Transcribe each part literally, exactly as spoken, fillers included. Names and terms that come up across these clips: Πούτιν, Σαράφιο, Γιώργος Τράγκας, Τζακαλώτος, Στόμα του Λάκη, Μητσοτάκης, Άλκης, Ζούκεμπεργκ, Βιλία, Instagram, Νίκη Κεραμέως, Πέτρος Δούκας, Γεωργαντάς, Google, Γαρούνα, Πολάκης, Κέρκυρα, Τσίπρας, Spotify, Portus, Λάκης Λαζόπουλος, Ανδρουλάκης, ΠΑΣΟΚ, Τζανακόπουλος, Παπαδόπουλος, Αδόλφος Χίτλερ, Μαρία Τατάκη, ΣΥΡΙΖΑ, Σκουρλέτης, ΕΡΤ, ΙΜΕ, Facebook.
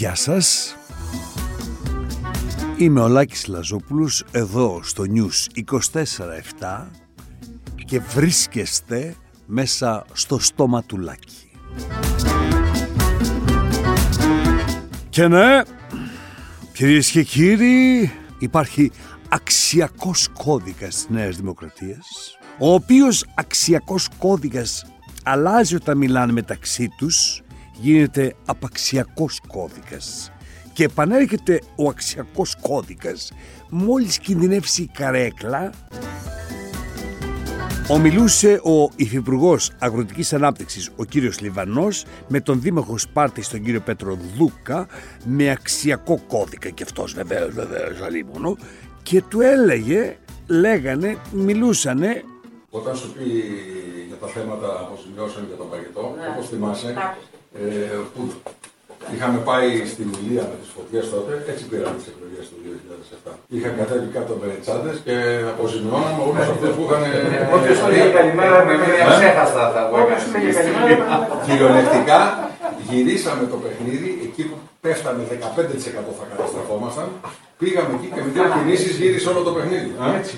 Γεια σας. Είμαι ο Λάκης Λαζόπουλος εδώ στο News είκοσι τέσσερα επτά και βρίσκεστε μέσα στο στόμα του Λάκη. Και ναι, κυρίες και κύριοι, υπάρχει αξιακός κώδικας της Νέας Δημοκρατίας, ο οποίος αξιακός κώδικας αλλάζει όταν μιλάνε μεταξύ τους, γίνεται απαξιακός κώδικας και επανέρχεται ο αξιακός κώδικας. Μόλις κινδυνεύσει η καρέκλα, ομιλούσε ο υφυπουργός Αγροτικής Ανάπτυξης, ο κύριος Λιβανός, με τον δήμαρχο Σπάρτης, τον κύριο Πέτρο Δούκα, με αξιακό κώδικα και αυτός βεβαίως, βεβαίως, αλίμονο, και του έλεγε, λέγανε, μιλούσανε. Όταν σου πει για τα θέματα που μιλώσαν για το παγετό, ναι, όπως θυμάσαι, ε, που είχαμε πάει στη Βιλία με τις φωτιές τότε, έτσι πήραμε τις εκλογές του δύο χιλιάδες επτά. Είχαν κατέβει κάτω με τσάντες και αποζημιώναμε όλους αυτούς που είχαν... Όποιος πήγε καλημέρα με μία ξέχαστα θα το έκανε. Κυριολεκτικά γυρίσαμε το παιχνίδι, εκεί που πέφταμε δεκαπέντε τοις εκατό θα καταστραφόμασταν. Πήγαμε εκεί και με δύο κινήσεις γύρισε όλο το παιχνίδι. Έτσι.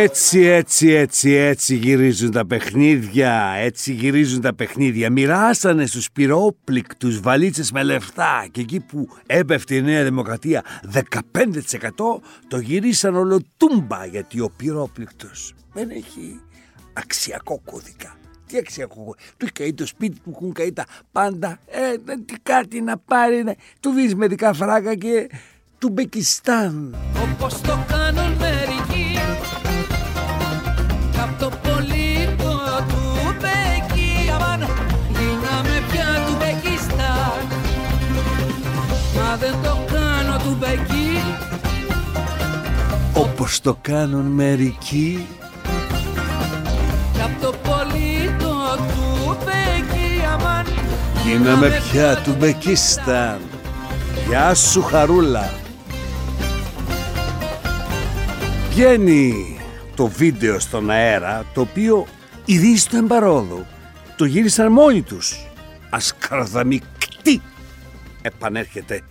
Έτσι, έτσι, έτσι, έτσι γυρίζουν τα παιχνίδια. Έτσι γυρίζουν τα παιχνίδια. Μοιράσανε στους πυρόπληκτους βαλίτσες με λεφτά και εκεί που έπεφτε η Νέα Δημοκρατία δεκαπέντε τοις εκατό το γυρίσαν όλο τούμπα, γιατί ο πυρόπληκτος δεν έχει αξιακό κώδικα. Τι αξιακό, του έχει καεί το σπίτι, του έχουν καεί τα πάντα, ε, τι κάτι να πάρει, να... του βίζει μερικά φράγκα και του Μπεκιστάν. Όπως το κάνουν μερικοί, απ' το πολύπο του Μπεκί, αμάν, γίναμε πια του Μπεκιστάν. Μα δεν το κάνω του Μπεκί. Όπως το κάνουν μερικοί, απ' το πολύπο του Μπεκί, αμάν, γίναμε πια του Μπεκιστάν. Γεια σου χαρούλα. Βγαίνει το βίντεο στον αέρα, το οποίο ειδήσει το εμπαρόδο. Το γύρισαν μόνοι τους. Ασκαρδαμικτή επανέρχεται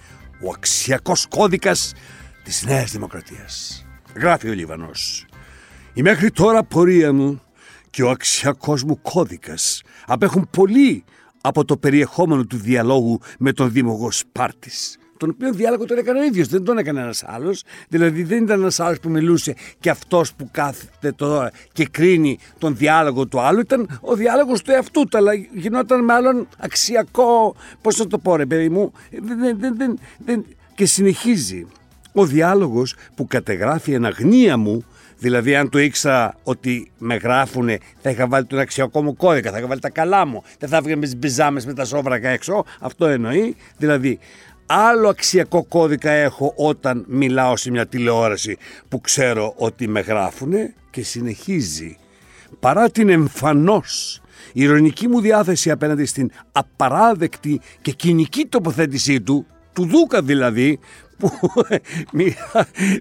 ο αξιακός κώδικας της Νέας Δημοκρατίας. Γράφει ο Λιβανός. Η μέχρι τώρα πορεία μου και ο αξιακός μου κώδικας απέχουν πολύ από το περιεχόμενο του διαλόγου με τον δήμαρχο Σπάρτης, τον οποίο διάλογο τον έκανε ο ίδιος, δεν τον έκανε ένας άλλος. Δηλαδή δεν ήταν ένας άλλος που μιλούσε και αυτός που κάθεται τώρα και κρίνει τον διάλογο του άλλου, ήταν ο διάλογος του εαυτού του, αλλά γινόταν μάλλον αξιακό, πώς να το πω ρε παιδί μου, δεν, δεν, δεν, δεν. Και συνεχίζει. Ο διάλογος που κατεγράφει εν αγνία μου, δηλαδή αν το ήξερα ότι με γράφουνε θα είχα βάλει τον αξιακό μου κώδικα, θα είχα βάλει τα καλά μου, δεν θα έβγαινε με τις μπιζάμες με τα σόβρακα έξω, αυτό εννοεί. Δηλαδή άλλο αξιακό κώδικα έχω όταν μιλάω σε μια τηλεόραση που ξέρω ότι με γράφουνε. Και συνεχίζει. Παρά την εμφανώς ηρωνική μου διάθεση απέναντι στην απαράδεκτη και κοινική τοποθέτησή του, του Δούκα δηλαδή, που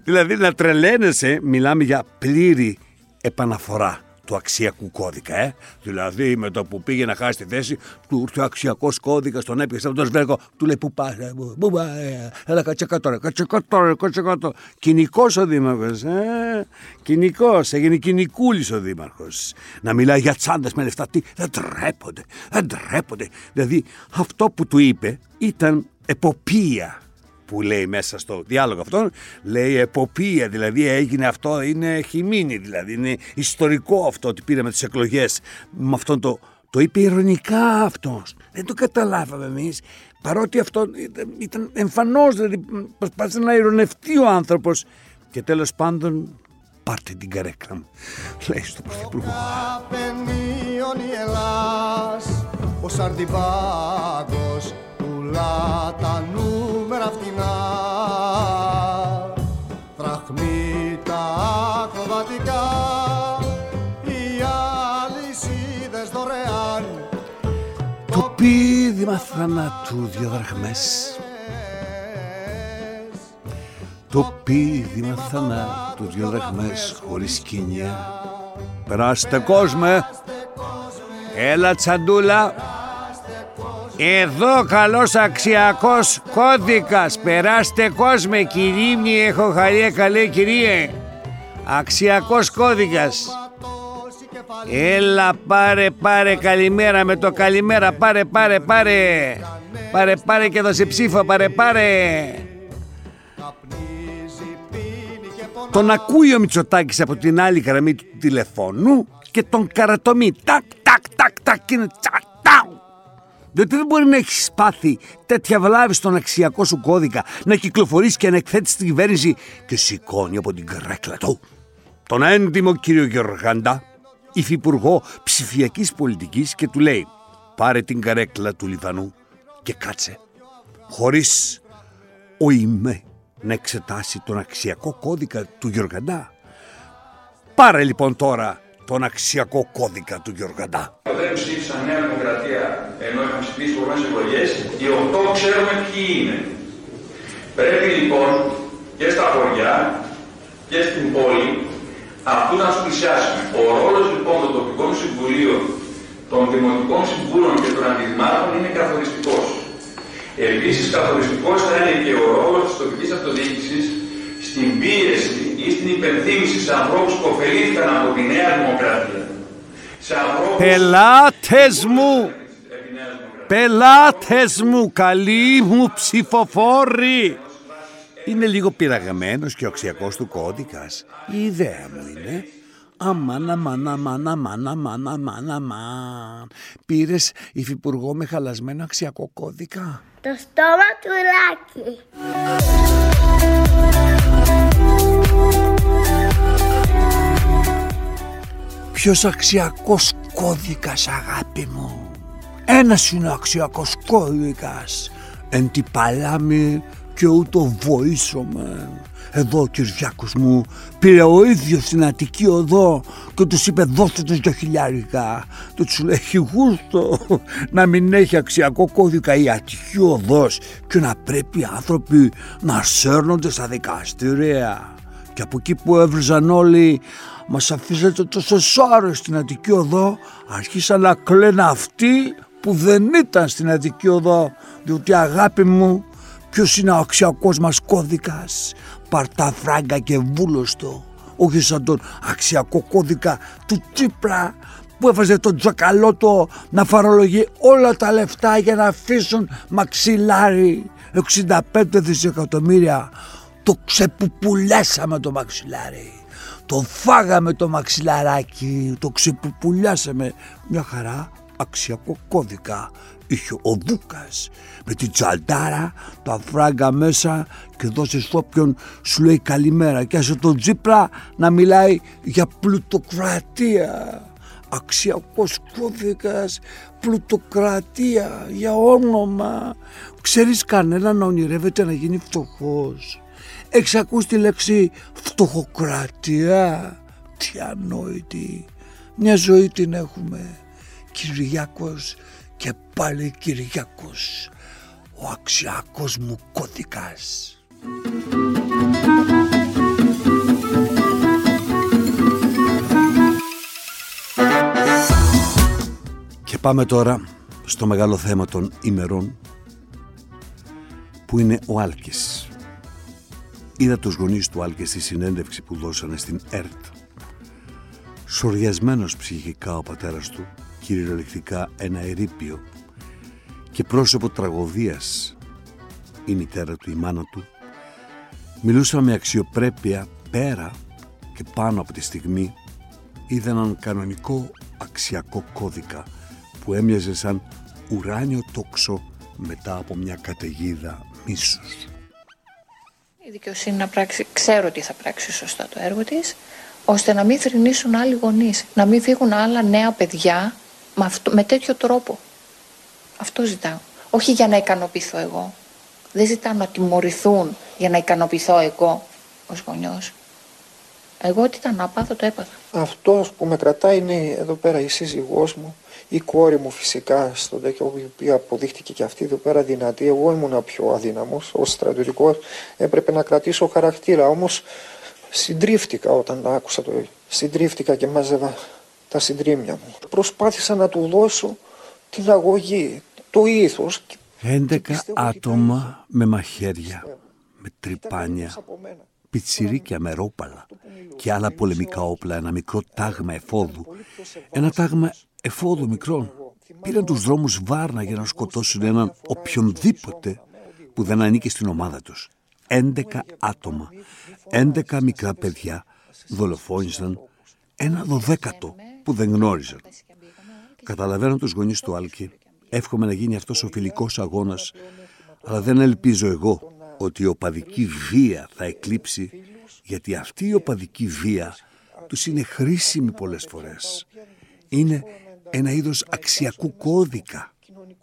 δηλαδή να τρελαίνεσαι, μιλάμε για πλήρη επαναφορά του αξιακού κώδικα, ε? Δηλαδή με το που πήγε να χάσει τη θέση του ήρθε ο αξιακός κώδικας, τον έπιασε από τον σβέρκο, του λέει που πας, που πας, έλα κάτσε κάτω, κάτσε κάτω, κάτσε κάτω. Κοινικός ο δήμαρχος, ε? Κοινικός, έγινε κοινικούλης ο δήμαρχος. Να μιλάει για τσάντες με λεφτά, τι, δεν τρέπονται, δεν τρέπονται. Δηλαδή αυτό που του είπε ήταν εποπία, που λέει μέσα στο διάλογο αυτόν, λέει εποπία, δηλαδή έγινε αυτό, είναι, έχει μείνει, δηλαδή είναι ιστορικό αυτό ότι πήραμε τις εκλογές με αυτόν. Το, το είπε ειρωνικά αυτός, δεν το καταλάβαμε εμείς, παρότι αυτό ήταν, ήταν εμφανώς, δηλαδή προσπάθησε να ειρωνευτεί ο άνθρωπος. Και τέλος πάντων, πάρτε την καρέκλα μου, λέει στον Πρωθυπουργό. Πουλά τα νούμερα φτηνά, δραχμή τα ακροβατικά, οι αλυσίδες δωρεάν. Το πίδημα θανάτου δύο δραχμές, το πίδημα θανάτου δύο δραχμές χωρίς σκηνιά. Περάστε κόσμε. Έλα τσαντούλα. Εδώ καλός αξιακός κώδικας. Περάστε κόσμε. Κυρίμνη έχω χαρία καλέ κυρίε. Αξιακός κώδικας. Έλα πάρε πάρε καλημέρα με το καλημέρα. Πάρε πάρε πάρε. Πάρε πάρε και δώσε ψήφο. Πάρε πάρε. Τον ακούει ο Μητσοτάκης από την άλλη γραμμή του τηλεφώνου και τον καρατομεί. Τακ, τακ, τακ, τακ, τακ, τακ. Διότι δεν μπορεί να έχεις πάθει τέτοια βλάβη στον αξιακό σου κώδικα, να κυκλοφορείς και να εκθέτεις την κυβέρνηση και σηκώνει από την κρέκλα του τον έντιμο κύριο Γεωργάντα, υφυπουργό ψηφιακής πολιτικής και του λέει πάρε την καρέκλα του Λιβανού και κάτσε χωρίς ο ΙΜΕ να εξετάσει τον αξιακό κώδικα του Γεωργαντά. Πάρε λοιπόν τώρα τον αξιακό κώδικα του Γεωργαντά. Δεν ψήφισαν Νέα Δημοκρατία ενώ είχαν ψηφίσει προηγούμενες εκλογές. Οι οκτώ ξέρουμε ποιοι είναι. Πρέπει λοιπόν και στα χωριά και στην πόλη αυτού να τους πλησιάσουμε. Ο ρόλος λοιπόν των τοπικών συμβουλίων, των δημοτικών συμβούλων και των αντιδημάρχων είναι καθοριστικός. Επίσης, καθοριστικός θα είναι και ο ρόλος της τοπικής αυτοδιοίκησης στην πίεση ή στην υπενθύμηση σε ανθρώπους που ωφελήθηκαν από τη Νέα Δημοκρατία. Πελάτες μου, πελάτες μου, καλοί μου ψηφοφόροι. Είναι λίγο πειραγμένος και ο αξιακός του κώδικας. Η ιδέα μου είναι... Αμάν, αμάν, αμάν, αμάν, αμάν, αμάν, αμάν. Πήρες υφυπουργό με χαλασμένο αξιακό κώδικα. Το στόμα του Λάκη. Ποιος αξιακός κώδικας αγάπη μου? Ένας είναι ο αξιακός κώδικας. Εν τη παλάμη και ούτω βοήσομαι. Εδώ ο Κυριάκος μου πήρε ο ίδιος στην Αττική Οδό και τους είπε δώστε τους δυο χιλιάρικα. Και τους λέει γούστο να μην έχει αξιακό κώδικα η Αττική Οδός και να πρέπει οι άνθρωποι να σέρνονται στα δικαστήρια. Και από εκεί που έβριζαν όλοι μας αφήσατε τόσες ώρες στην Αττική Οδό, αρχίσαν να κλαίνουν αυτοί που δεν ήταν στην Αττική Οδό. Διότι αγάπη μου, ποιος είναι ο αξιακός μας κώδικας? Παρτά, Φράγκα και Βούλωστο. Όχι σαν τον αξιακό κώδικα του Τσίπρα που έβαζε τον Τζακαλώτο να φορολογεί όλα τα λεφτά για να αφήσουν μαξιλάρι. εξήντα πέντε δισεκατομμύρια. Το ξεπουπουλέσαμε το μαξιλάρι. Το φάγαμε το μαξιλαράκι. Το ξεπουπουλέσαμε. Μια χαρά αξιακό κώδικα είχε ο Δούκας με την τσαντάρα, τα φράγκα μέσα και δώσει σ' όποιον σου λέει καλημέρα και άσε τον Τσίπρα να μιλάει για πλουτοκρατία. Αξιακός κώδικας, πλουτοκρατία για όνομα. Ξέρεις κανένα να ονειρεύεται να γίνει φτωχός? Έχεις ακούσει τη λέξη φτωχοκρατία? Τι ανόητη, μια ζωή την έχουμε. Κυριάκος και πάλι Κυριάκος, ο αξιακός μου κώδικας. Και πάμε τώρα στο μεγάλο θέμα των ημερών που είναι ο Άλκης. Είδα τους γονείς του Άλκη στη συνέντευξη που δώσανε στην ΕΡΤ. Σοριασμένος ψυχικά ο πατέρας του, κυριολεκτικά ένα ερείπιο και πρόσωπο τραγωδίας η μητέρα του, η μάνα του, μιλούσαν με αξιοπρέπεια πέρα και πάνω από τη στιγμή. Είδα έναν κανονικό αξιακό κώδικα που έμοιαζε σαν ουράνιο τόξο μετά από μια καταιγίδα μίσους. Η δικαιοσύνη να πράξει, ξέρω ότι θα πράξει σωστά το έργο της, ώστε να μην θρηνήσουν άλλοι γονείς, να μην φύγουν άλλα νέα παιδιά με, αυτό, με τέτοιο τρόπο. Αυτό ζητάω. Όχι για να ικανοποιηθώ εγώ. Δεν ζητάω να τιμωρηθούν για να ικανοποιηθώ εγώ ως γονιός. Εγώ ό,τι ήταν να πάθω το έπαθα. Αυτό που με κρατάει είναι εδώ πέρα η σύζυγός μου, η κόρη μου φυσικά, στον τέτοιο, η οποία αποδείχτηκε και αυτή εδώ πέρα δυνατή. Εγώ ήμουν πιο αδύναμος ως στρατιωτικός. Έπρεπε να κρατήσω χαρακτήρα. Όμως συντρίφτηκα όταν άκουσα το. Συντρίφτηκα και μάζευα τα συντρίμμια μου. Προσπάθησα να του δώσω την αγωγή, το ήθος. έντεκα άτομα με μαχαίρια, με τρυπάνια, πιτσιρίκια με ρόπαλα και άλλα πολεμικά όπλα, ένα μικρό τάγμα εφόδου, ένα τάγμα εφόδου μικρών. Πήραν τους δρόμους Βάρνα για να σκοτώσουν έναν οποιονδήποτε που δεν ανήκει στην ομάδα τους. έντεκα άτομα, έντεκα μικρά παιδιά δολοφόνησαν ένα δωδέκατο που δεν γνώριζαν. Καταλαβαίνω τους γονείς του Άλκη, εύχομαι να γίνει αυτός ο φιλικός αγώνας, αλλά δεν ελπίζω εγώ ότι η οπαδική βία θα εκλείψει, γιατί αυτή η οπαδική βία τους είναι χρήσιμη πολλές φορές. Είναι ένα είδος αξιακού κώδικα,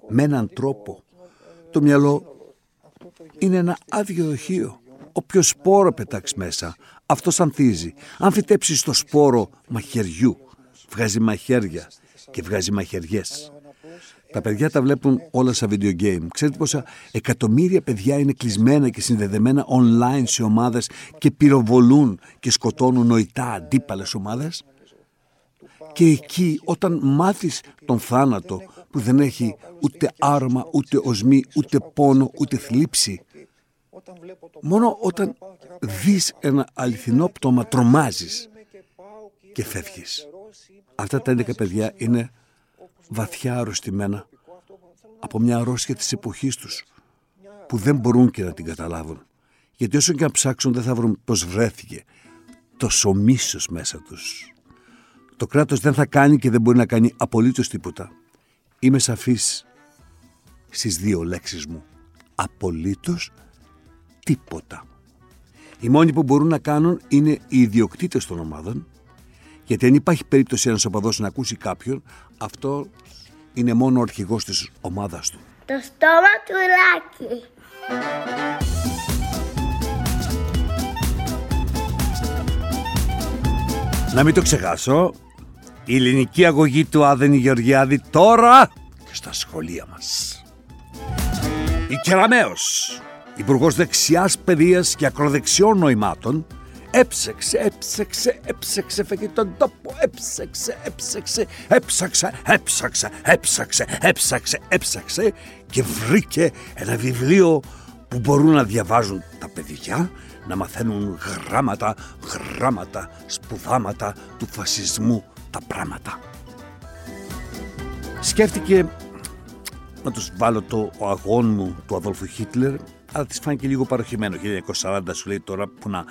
με έναν τρόπο. Το μυαλό είναι ένα άδειο δοχείο. Όποιος σπόρο πετάξει μέσα, αυτός ανθίζει. Αν φυτέψεις το σπόρο μαχαιριού, βγάζει μαχαίρια και βγάζει μαχαιριές. Τα παιδιά τα βλέπουν όλα στα video game. Ξέρετε πόσα εκατομμύρια παιδιά είναι κλεισμένα και συνδεδεμένα online σε ομάδες και πυροβολούν και σκοτώνουν νοητά αντίπαλες ομάδες. Και εκεί όταν μάθεις τον θάνατο που δεν έχει ούτε άρωμα, ούτε οσμή, ούτε πόνο, ούτε θλίψη, μόνο όταν δεις ένα αληθινό πτώμα τρομάζεις και φεύγεις. Αυτά τα έντεκα παιδιά είναι βαθιά αρρωστημένα από μια αρρώστια της εποχής τους που δεν μπορούν και να την καταλάβουν, γιατί όσο και να ψάξουν δεν θα βρουν πως βρέθηκε τόσο μίσος μέσα τους. Το κράτος δεν θα κάνει και δεν μπορεί να κάνει απολύτως τίποτα. Είμαι σαφής στις δύο λέξεις μου. Απολύτως τίποτα. Οι μόνοι που μπορούν να κάνουν είναι οι ιδιοκτήτες των ομάδων, γιατί αν υπάρχει περίπτωση ένας οπαδός να ακούσει κάποιον, αυτό είναι μόνο ο αρχηγός της ομάδας του. Το στόμα του Λάκη. Να μην το ξεχάσω, η ελληνική αγωγή του Άδενη Γεωργιάδη τώρα και στα σχολεία μας. Η Κεραμέως, υπουργός δεξιάς παιδείας και ακροδεξιών νοημάτων, έψεξε, έψεξε, έψεξε, φεγγεί τον τόπο, έψεξε, έψεξε, έψαξε, έψαξε, έψαξε, έψαξε, έψαξε και βρήκε ένα βιβλίο που μπορούν να διαβάζουν τα παιδιά, να μαθαίνουν γράμματα, γράμματα, σπουδάματα του φασισμού, τα πράγματα. Σκέφτηκε να τους βάλω το «Ο αγών μου» του Αδόλφου Χίτλερ, αλλά της φάνηκε λίγο παροχημένο. χίλια εννιακόσια σαράντα σου λέει τώρα που να...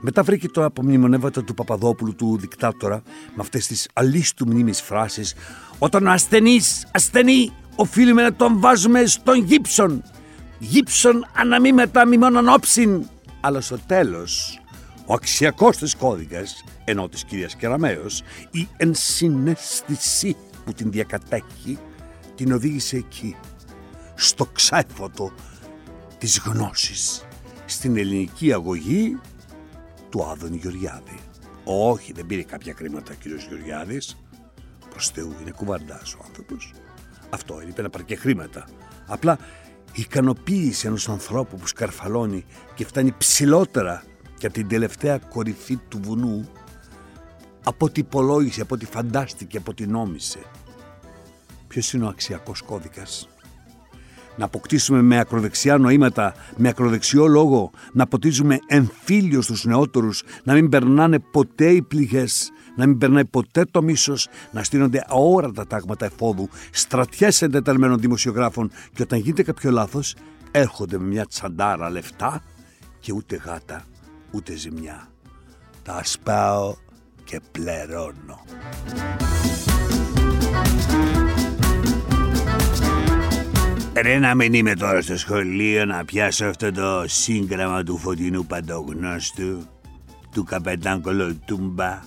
Μετά βρήκε το απομνημονεύματα του Παπαδόπουλου, του δικτάτορα, με αυτές τις αλίστου μνήμης φράσεις. Όταν ο ασθενής, ασθενή, οφείλουμε να τον βάζουμε στον γύψον. Γύψον αναμή μετά μη μόνον όψιν. Αλλά στο τέλος, ο αξιακός της κώδικας, ενώ της κυρίας Κεραμέως, η ενσυναίσθηση που την διακατέχει, την οδήγησε εκεί, στο ξέφωτο της γνώσης, στην ελληνική αγωγή του Άδωνη Γεωργιάδη. Όχι, δεν πήρε κάποια κρίματα ο κύριος Γεωργιάδης. Προς Θεού, είναι κουβαντάς ο άνθρωπος. Αυτό, είπε να πάρει και χρήματα. Απλά η ικανοποίηση ενός ανθρώπου που σκαρφαλώνει και φτάνει ψηλότερα και από την τελευταία κορυφή του βουνού, από ό,τι υπολόγισε, από ό,τι φαντάστηκε, από ό,τι νόμισε. Ποιος είναι ο αξιακός κώδικας? Να αποκτήσουμε με ακροδεξιά νοήματα, με ακροδεξιό λόγο, να ποτίζουμε εμφύλιο στους νεότερους, να μην περνάνε ποτέ οι πληγές, να μην περνάει ποτέ το μίσος, να στείνονται αόρατα τάγματα εφόδου, στρατιές εντεταλμένων δημοσιογράφων και όταν γίνεται κάποιο λάθος έρχονται με μια τσαντάρα λεφτά και ούτε γάτα, ούτε ζημιά. Τα σπάω και πληρώνω. Ρε να μην είμαι τώρα στο σχολείο να πιάσω αυτό το σύγγραμμα του φωτεινού παντογνώστου, του καπετάν Κολοτούμπα,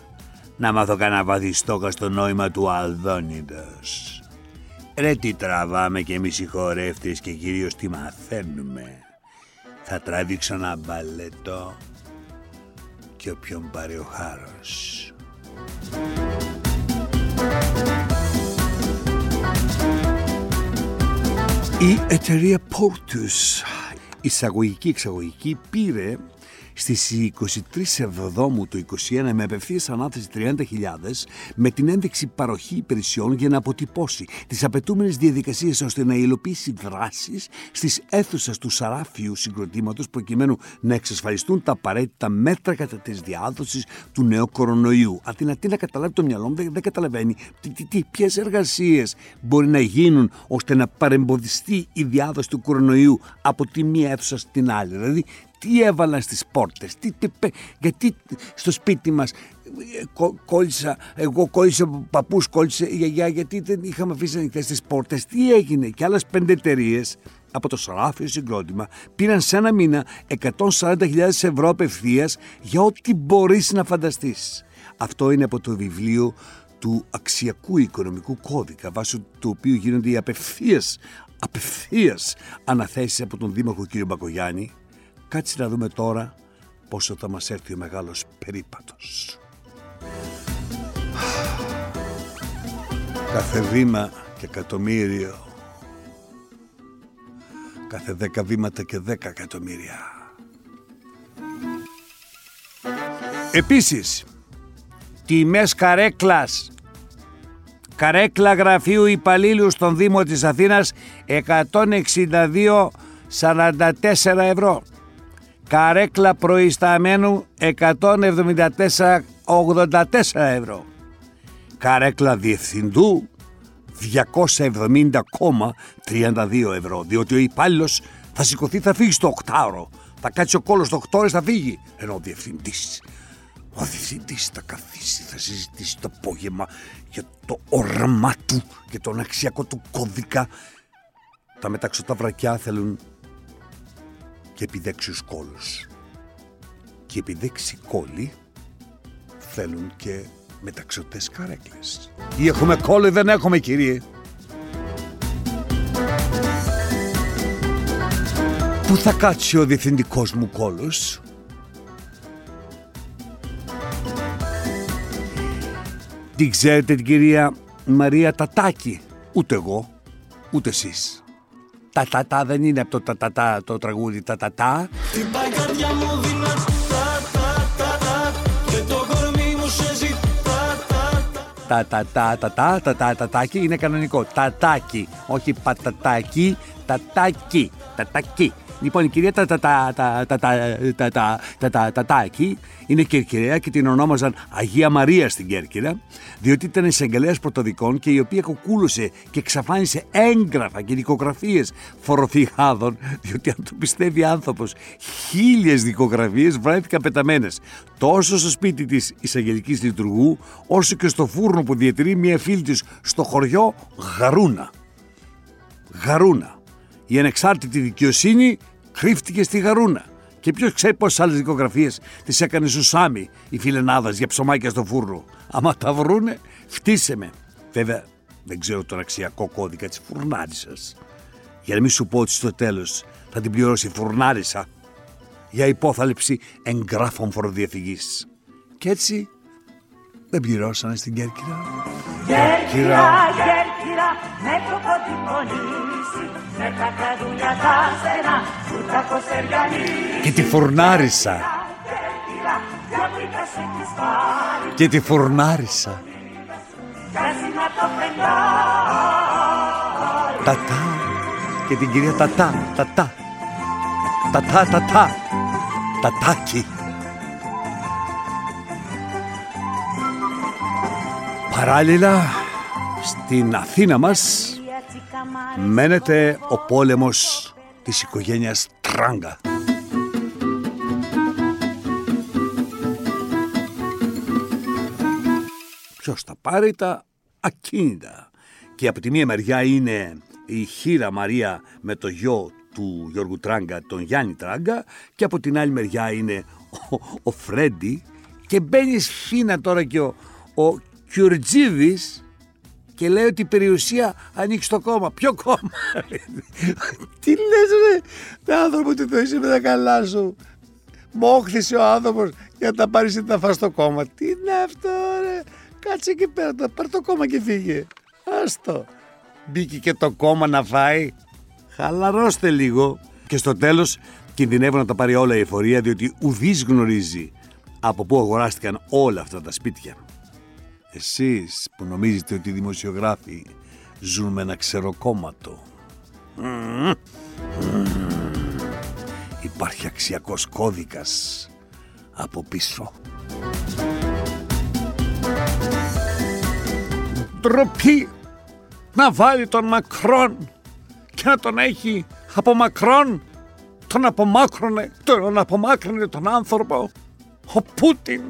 να μάθω κανένα βαθιστόκα στο νόημα του Αδόνιδος. Ρε τι τραβάμε κι εμείς οι χορεύτες και κυρίως τι μαθαίνουμε. Θα τραβήξω ένα μπαλέτο και όποιον πάρει ο χάρος. Η εταιρεία Portus, εισαγωγική-εξαγωγική πήρε στις είκοσι τρεις Σεβδοδόμου του είκοσι ένα με απευθείας ανάθεση τριάντα χιλιάδες με την ένδειξη παροχή υπηρεσιών για να αποτυπώσει τις απαιτούμενες διαδικασίες ώστε να υλοποιήσει δράσεις στις αίθουσες του Σαράφιου συγκροτήματος προκειμένου να εξασφαλιστούν τα απαραίτητα μέτρα κατά της διάδοσης του νέου κορονοϊού. Αντί να καταλάβει το μυαλό μου, δεν, δεν καταλαβαίνει ποιες εργασίες μπορεί να γίνουν ώστε να παρεμποδιστεί η διάδοση του κορονοϊού από τη μία αίθουσα στην άλλη. Δηλαδή, τι έβαλαν στις πόρτες, τι, τι, γιατί στο σπίτι μας κο, κόλλησα, εγώ κόλλησα, ο παππούς κόλλησε, η γιαγιά, γιατί δεν είχαμε αφήσει ανοιχτές τις πόρτες, τι έγινε. Και άλλες πέντε εταιρείες από το Σαράφιο συγκρότημα πήραν σε ένα μήνα εκατόν σαράντα χιλιάδες ευρώ απευθείας για ό,τι μπορείς να φανταστείς. Αυτό είναι από το βιβλίο του αξιακού οικονομικού κώδικα, βάσει του οποίου γίνονται οι απευθείας, απευθείας αναθέσεις από τον Δήμαρχο κ. Μπακογιάννη. Κάτσε να δούμε τώρα πόσο θα μας έρθει ο μεγάλος περίπατος. Κάθε βήμα και εκατομμύριο. Κάθε δέκα βήματα και δέκα εκατομμύρια. Επίσης, τιμές καρέκλας. Καρέκλα γραφείου υπαλλήλου στον Δήμο της Αθήνας εκατόν εξήντα δύο κόμμα σαράντα τέσσερα ευρώ. Καρέκλα προϊσταμένου εκατόν εβδομήντα τέσσερα κόμμα ογδόντα τέσσερα ευρώ. Καρέκλα διευθυντού διακόσια εβδομήντα κόμμα τριάντα δύο ευρώ. Διότι ο υπάλληλος θα σηκωθεί, θα φύγει στο οκτάωρο. Θα κάτσει ο κόλλος στο οκτώ ώρες, θα φύγει. Ενώ ο διευθυντής, ο διευθυντής θα καθίσει, θα συζητήσει το απόγευμα για το όραμά του, για τον αξιακό του κώδικα. Τα μεταξωτά βρακιά θέλουν και επιδέξιους κόλους. Και επιδέξει κόλλοι θέλουν και μεταξωτές καρέκλες. Ή έχουμε κόλλο ή δεν έχουμε, κύριε. Πού θα κάτσει ο διευθυντικός μου κόλλος? Τι ξέρετε την κυρία Μαρία Τατάκη? Ούτε εγώ, ούτε εσείς. Τα τα τα δεν είναι από το τα τα τα το τραγούδι τα τα τα. Την παγκάρδια μου δίνας τα τα τα τα και το κορμί μου σε ζητά τα τα τα τα τα τα τα τα τάκι είναι κανονικό. Τατάκι, όχι πατατάκι, τατάκι, τατάκι. Λοιπόν, η κυρία τα τα τα τα τα τα τα τα τατάκι είναι Κερκυραία και την ονόμαζαν Αγία Μαρία στην Κέρκυρα, διότι ήταν εισαγγελέας πρωτοδικών και η οποία κοκκούλωσε και εξαφάνισε έγγραφα και δικογραφίες φοροθυγάδων, διότι αν το πιστεύει άνθρωπος, χίλιες δικογραφίες βρέθηκαν πεταμένες τόσο στο σπίτι της εισαγγελικής λειτουργού, όσο και στο φούρνο που διατηρεί μια φίλη της στο χωριό Γαρούνα. Γαρούνα. Η ανεξάρτητη δικαιοσύνη κρύφτηκε στη Γαρούνα. Και ποιος ξέρει πόσες άλλες δικογραφίες τις έκανε σουσάμι η φιλενάδας για ψωμάκια στο φούρνο. Άμα τα βρούνε, φτύσε με. Βέβαια, δεν ξέρω τον αξιακό κώδικα της φουρνάρισας. Για να μην σου πω ότι στο τέλος θα την πληρώσει η φουρνάρισα για υπόθαλψη εγγράφων φοροδιαφυγής. Και έτσι δεν πληρώσανε στην Κέρκυρα. Κέρκυρα, Κέρκυρα, μέτωπο την Πολύση, με τα καδούλια τα στενά, που τα κοστεριανή. Και τη φουρνάρισα. Κέρκυρα, Κέρκυρα, σε τη σπάρει. Και τη φουρνάρισα. Κάζινα το φεντάρι. Τατά. Και την κυρία Τατά, Τατά. Τατά, Τατά. Τατάκι. Παράλληλα, στην Αθήνα μας μένεται ο πόλεμος της οικογένειας Τράγκα. Ποιος θα πάρει τα ακίνητα? Και από τη μία μεριά είναι η χήρα Μαρία με το γιο του Γιώργου Τράγκα, τον Γιάννη Τράγκα, και από την άλλη μεριά είναι ο, ο Φρέντι, και μπαίνει σφίνα τώρα και ο, ο Κιουρτζίβης και λέει ότι η περιουσία ανοίξει το κόμμα. Ποιο κόμμα? Τι λες ρε άνθρωπο, τι το είσαι με τα καλά σου? Μόχθησε ο άνθρωπος για να τα πάρεις ή να φας το κόμμα. Τι είναι αυτό ρε? Κάτσε εκεί πέρα, πάρ' το κόμμα και φύγε. Άστο. Μπήκε και το κόμμα να φάει. Χαλαρώστε λίγο. Και στο τέλος κινδυνεύουν να τα πάρει όλα η εφορία, διότι ουδής γνωρίζει από πού αγοράστηκαν όλα αυτά τα σπίτια. Εσείς που νομίζετε ότι οι δημοσιογράφοι ζουν με ένα ξεροκόμματο. Mm. Υπάρχει αξιακός κώδικας από πίσω. Ντροπή να βάλει τον Μακρόν και να τον έχει από Μακρόν, τον απομάκρωνε, τον απομάκρυνε τον άνθρωπο ο Πούτιν,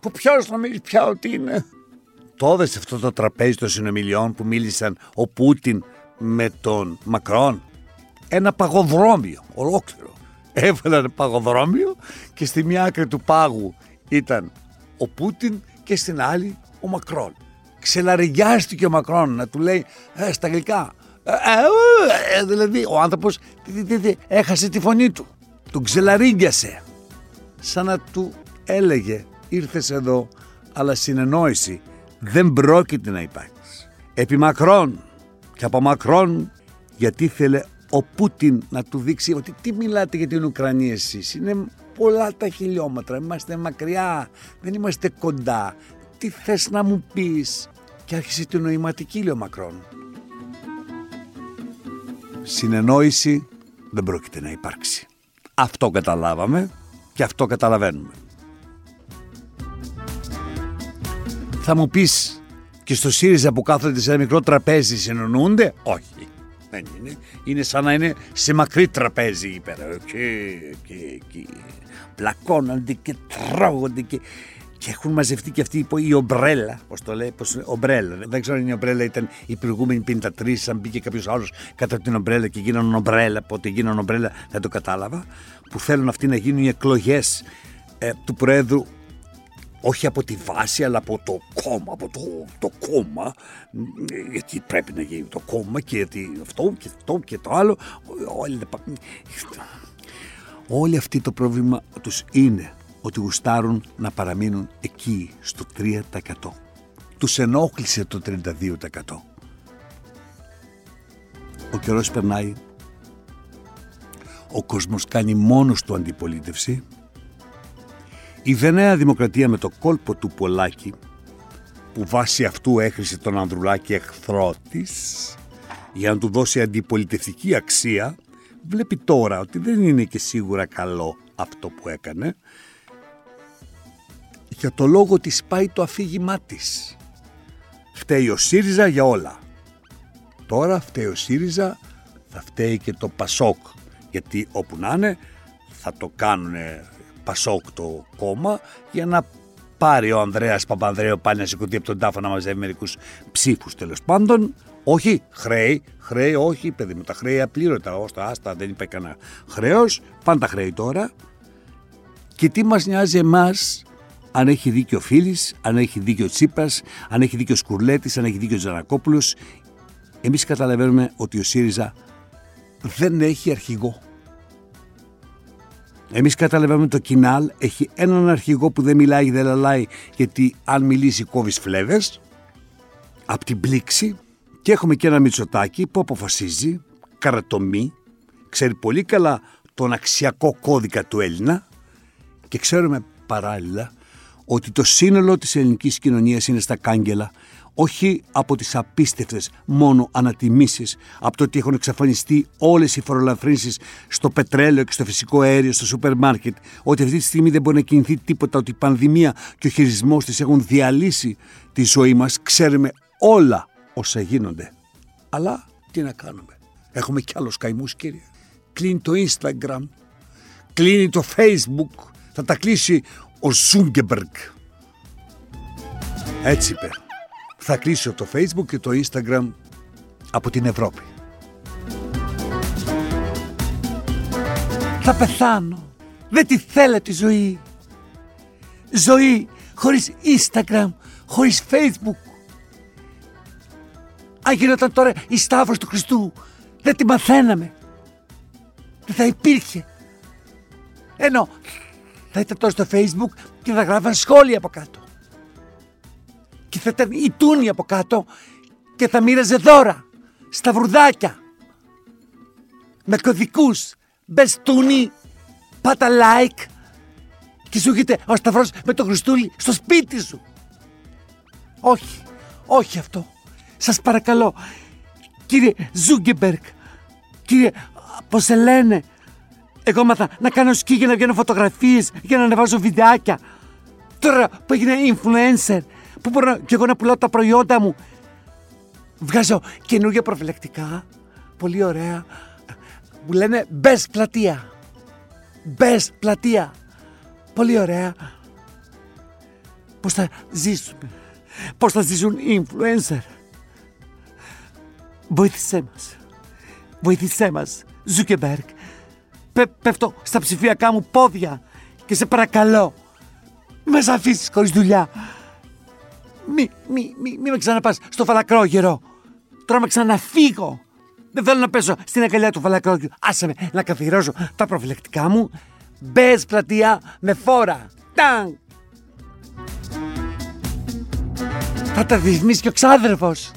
που ποιος νομίζει πια ότι είναι. Τότε σε αυτό το τραπέζι των συνομιλιών που μίλησαν ο Πούτιν με τον Μακρόν, ένα παγοδρόμιο ολόκληρο. Έβαλαν ένα παγοδρόμιο και στη μια άκρη του πάγου ήταν ο Πούτιν και στην άλλη ο Μακρόν. Ξελαριγιάστηκε ο Μακρόν να του λέει ε, στα αγγλικά. Ε, ε, ε, δηλαδή ο άνθρωπος δι, δι, δι, έχασε τη φωνή του. Τον ξελαρίγκιασε. Σαν να του έλεγε ήρθες εδώ, αλλά συνεννόηση δεν πρόκειται να υπάρξει. Επί Μακρόν και από Μακρόν, γιατί ήθελε ο Πούτιν να του δείξει ότι τι μιλάτε για την Ουκρανία εσείς. Είναι πολλά τα χιλιόμετρα, είμαστε μακριά, δεν είμαστε κοντά. Τι θες να μου πεις? Και άρχισε την νοηματική, λέει ο Μακρόν. Συνεννόηση δεν πρόκειται να υπάρξει. Αυτό καταλάβαμε και αυτό καταλαβαίνουμε. Θα μου πεις και στο ΣΥΡΙΖΑ που κάθονται σε ένα μικρό τραπέζι συνεννοούνται? Όχι, δεν είναι. Είναι σαν να είναι σε μακρύ τραπέζι εκεί πέρα. Εκεί, εκεί, εκεί. Πλακώνονται και τρώγονται και... Και έχουν μαζευτεί και αυτή η ομπρέλα, πώς το λέει, πώς είναι, ομπρέλα. Δεν ξέρω αν η ομπρέλα ήταν η προηγούμενη πενήντα τρία, αν μπήκε κάποιος άλλος κατά την ομπρέλα και γίνανε ομπρέλα, πότε γίνανε ομπρέλα δεν το κατάλαβα, που θέλουν αυτοί να γίνουν οι εκλογές ε, του Προέδρου, όχι από τη βάση, αλλά από το κόμμα, από το, το κόμμα, γιατί πρέπει να γίνει το κόμμα και γιατί αυτό και αυτό και το άλλο. Όλοι, όλοι αυτοί το πρόβλημα τους είναι ότι γουστάρουν να παραμείνουν εκεί, στο τρία τοις εκατό. Τους ενόχλησε το τριάντα δύο τοις εκατό. Ο καιρός περνάει. Ο κόσμος κάνει μόνος του αντιπολίτευση. Η Νέα Δημοκρατία με το κόλπο του Πολάκη, που βάσει αυτού έχρισε τον Ανδρουλάκη εχθρό της, για να του δώσει αντιπολιτευτική αξία, βλέπει τώρα ότι δεν είναι και σίγουρα καλό αυτό που έκανε, για το λόγο ότι σπάει το αφήγημά της. Φταίει ο ΣΥΡΙΖΑ για όλα. Τώρα φταίει ο ΣΥΡΙΖΑ, θα φταίει και το ΠΑΣΟΚ, γιατί όπου να είναι θα το κάνουν ΠΑΣΟΚ το κόμμα για να πάρει ο Ανδρέας Παπανδρέου πάλι να σηκωθεί από τον τάφο να μαζεύει μερικούς ψήφους τέλος πάντων. Όχι, χρέη, χρέη, όχι παιδί μου, τα χρέη απλήρωτα, ώστα, άστα, δεν είπε κανένα χρέος, πάνε τα χρέη τώρα. Και τι μας νοιάζει εμάς? Αν έχει δίκιο ο Φίλης, αν έχει δίκιο ο Τσίπρας, αν έχει δίκιο ο Σκουρλέτης, αν έχει δίκιο ο Τζανακόπουλος, εμείς καταλαβαίνουμε ότι ο ΣΥΡΙΖΑ δεν έχει αρχηγό. Εμείς καταλαβαίνουμε ότι το Κινάλ έχει έναν αρχηγό που δεν μιλάει, δεν λαλάει, γιατί αν μιλήσει κόβεις φλέβες από την πλήξη. Και έχουμε και ένα Μητσοτάκη που αποφασίζει, καρατομεί, ξέρει πολύ καλά τον αξιακό κώδικα του Έλληνα και ξέρουμε παράλληλα ότι το σύνολο της ελληνικής κοινωνίας είναι στα κάγκελα, όχι από τις απίστευτες μόνο ανατιμήσεις, από το ότι έχουν εξαφανιστεί όλες οι φορολαφρύνσεις στο πετρέλαιο και στο φυσικό αέριο, στο σούπερ μάρκετ, ότι αυτή τη στιγμή δεν μπορεί να κινηθεί τίποτα, ότι η πανδημία και ο χειρισμός της έχουν διαλύσει τη ζωή μας. Ξέρουμε όλα όσα γίνονται. Αλλά τι να κάνουμε. Έχουμε κι άλλους καημούς, κύριε. Κλείνει το Instagram, κλείνει το Facebook, θα τα κλείσει ο Ζούγκεμπεργκ. Έτσι είπε. Θα κλείσω το Facebook και το Instagram από την Ευρώπη. Θα πεθάνω. Δεν τη θέλω τη ζωή. Ζωή χωρίς Instagram, χωρίς Facebook. Αν γινόταν τώρα η Σταύρος του Χριστού, δεν τη μαθαίναμε. Δεν θα υπήρχε. Ενώ θα ήταν τώρα στο Facebook και θα γράφαν σχόλια από κάτω. Και θα ήταν η Τούνη από κάτω και θα μοίραζε δώρα, σταυρουδάκια, με κωδικούς, μπεστούνι, πάτα like και σου έρχεται ο Σταυρός με το Χριστούλη στο σπίτι σου. Όχι, όχι αυτό. Σας παρακαλώ, κύριε Ζούγκεμπερκ, κύριε πώς σε λένε, εγώ μάθα να κάνω σκι για να βγαίνω φωτογραφίες, για να ανεβάζω βιντεάκια. Τώρα που έγινε influencer, που μπορώ και εγώ να πουλάω τα προϊόντα μου, βγάζω καινούργια προφυλακτικά, πολύ ωραία, μου λένε μπες πλατεία, μπες πλατεία, πολύ ωραία. Πώς θα ζήσουμε, πώς θα ζήσουν οι influencer. Βοήθησέ μας, βοήθησέ μας, Ζούκεμπεργκ. Πε, πέφτω στα ψηφιακά μου πόδια και σε παρακαλώ, με σ' αφήσεις χωρίς δουλειά. Μη, μη, μη, μη με ξαναπάς στο φαλακρόγερο. Τώρα με ξαναφύγω. Δεν θέλω να πέσω στην αγκαλιά του φαλακρόγερου. Άσε με να καθιερώσω τα προφυλακτικά μου. Μπες πλατεία με φόρα. Τάγκ. Θα τα ρυθμίσει και ο ξάδερφος.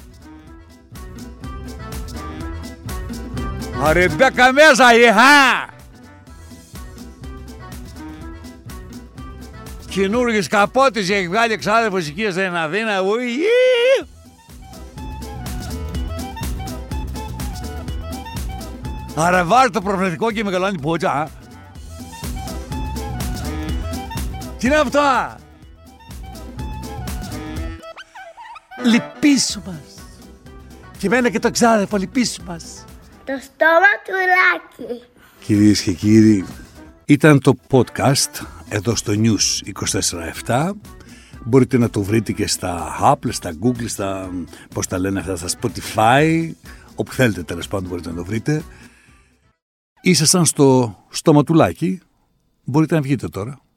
Ωραία, μπέκα μέσα, ηχά! Καινούργιες καπότες έχει βγάλει εξάδελφος οικίας στην Αθήνα. Άρα βάζει το προφυλακτικό και μεγαλώνει την πούτσα. Τι είναι αυτό? Λυπήσου μας. Και εμένα και το εξάδελφο, λυπήσου μας. Το στόμα του Λάκη. Κυρίες και κύριοι, ήταν το podcast εδώ στο News είκοσι τέσσερα επτά. Μπορείτε να το βρείτε και στα Apple, στα Google, στα, πώς τα λένε αυτά, στα Spotify. Όπου θέλετε τέλος πάντων μπορείτε να το βρείτε. Ήσασταν στο στόμα του Λάκη. Μπορείτε να βγείτε τώρα.